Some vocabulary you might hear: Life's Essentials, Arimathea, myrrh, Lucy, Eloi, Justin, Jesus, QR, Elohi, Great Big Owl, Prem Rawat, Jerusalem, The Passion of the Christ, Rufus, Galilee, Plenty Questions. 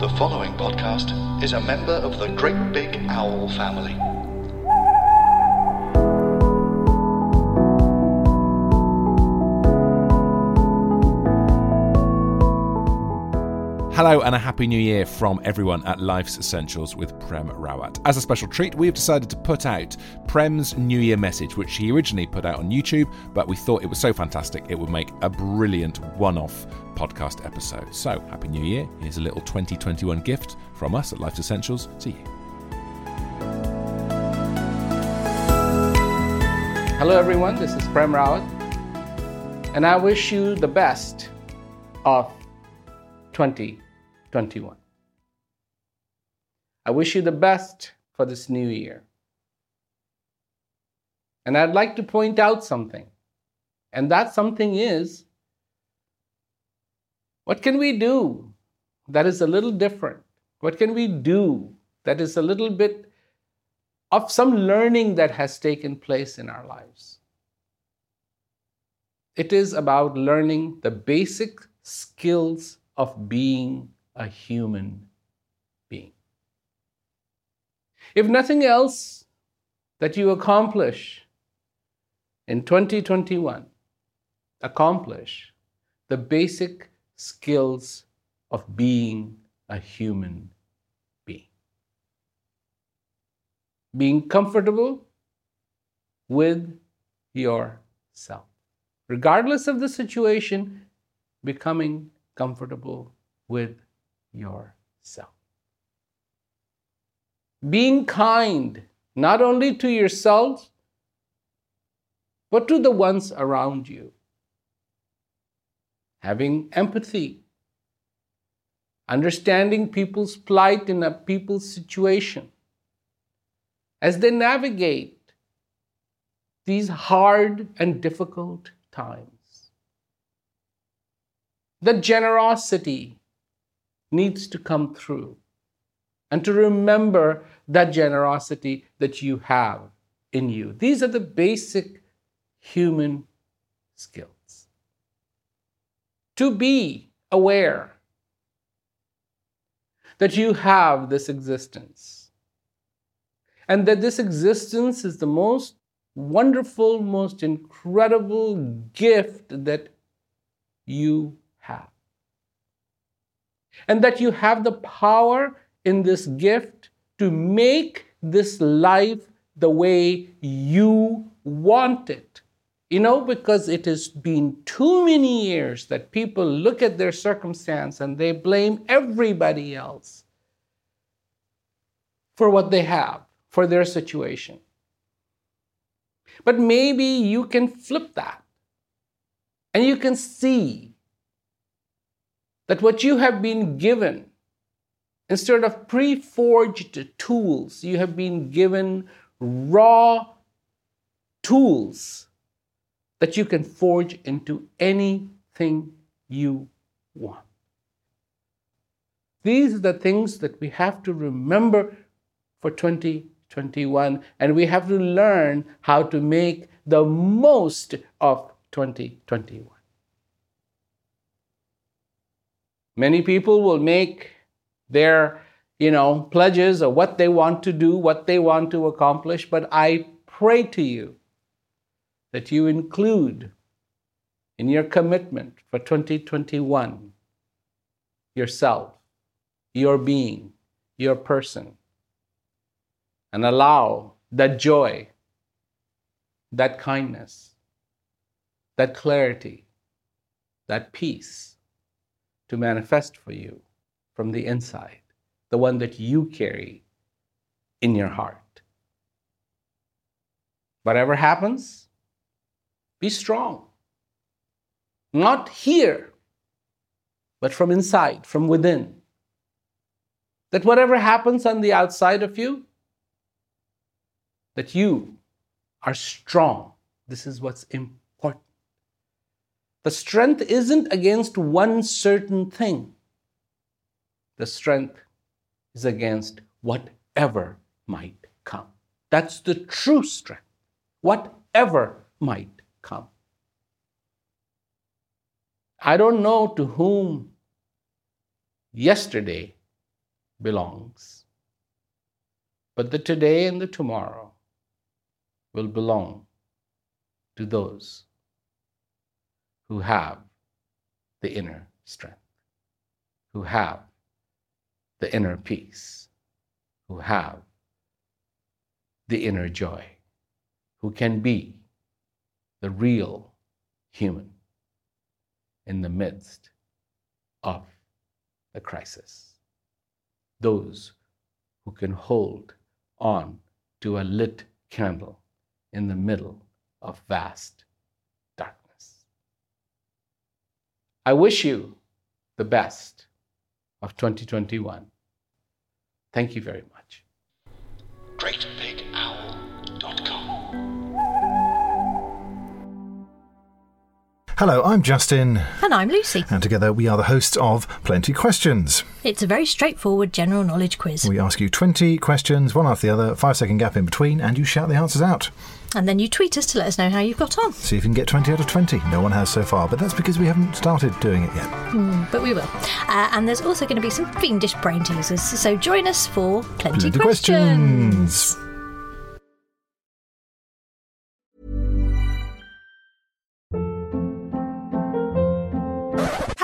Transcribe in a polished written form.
The following podcast is a member of the Great Big Owl family. Hello and a happy new year from everyone at Life's Essentials with Prem Rawat. As a special treat, we've decided to put out Prem's New Year message, which he originally put out on YouTube, but we thought it was so fantastic it would make a brilliant one-off podcast episode. So, happy new year. Here's a little 2021 gift from us at Life's Essentials to you. Hello everyone, this is Prem Rawat, and I wish you the best of 2021. I wish you the best for this new year. And I'd like to point out something. And that something is, what can we do that is a little different? What can we do that is a little bit of some learning that has taken place in our lives? It is about learning the basic skills of being a human being. If nothing else that you accomplish in 2021, accomplish the basic skills of being a human being. Being comfortable with yourself. Regardless of the situation, becoming comfortable with yourself. Being kind, not only to yourselves, but to the ones around you. Having empathy, understanding people's plight in a people's situation as they navigate these hard and difficult times. The generosity needs to come through and to remember that generosity that you have in you. These are the basic human skills. To be aware that you have this existence and that this existence is the most wonderful, most incredible gift that you have. And that you have the power in this gift to make this life the way you want it. You know, because it has been too many years that people look at their circumstance and they blame everybody else for what they have, for their situation. But maybe you can flip that and you can see that what you have been given, instead of pre-forged tools, you have been given raw tools that you can forge into anything you want. These are the things that we have to remember for 2021, and we have to learn how to make the most of 2021. Many people will make their, pledges or what they want to do, what they want to accomplish. But I pray to you that you include in your commitment for 2021 yourself, your being, your person, and allow that joy, that kindness, that clarity, that peace to manifest for you from the inside, the one that you carry in your heart. Whatever happens, be strong. Not here, but from inside, from within. That whatever happens on the outside of you, that you are strong. This is what's important. The strength isn't against one certain thing. The strength is against whatever might come. That's the true strength. Whatever might come. I don't know to whom yesterday belongs, but the today and the tomorrow will belong to those who have the inner strength, who have the inner peace, who have the inner joy, who can be the real human in the midst of the crisis. Those who can hold on to a lit candle in the middle of vast darkness. I wish you the best of 2021. Thank you very much. GreatBigOwl.com. Hello, I'm Justin. And I'm Lucy. And together we are the hosts of Plenty Questions. It's a very straightforward general knowledge quiz. We ask you 20 questions, one after the other, 5-second gap in between, and you shout the answers out. And then you tweet us to let us know how you've got on. See if you can get 20 out of 20. No one has so far, but that's because we haven't started doing it yet. But we will. And there's also going to be some fiendish brain teasers, so join us for Plenty Questions.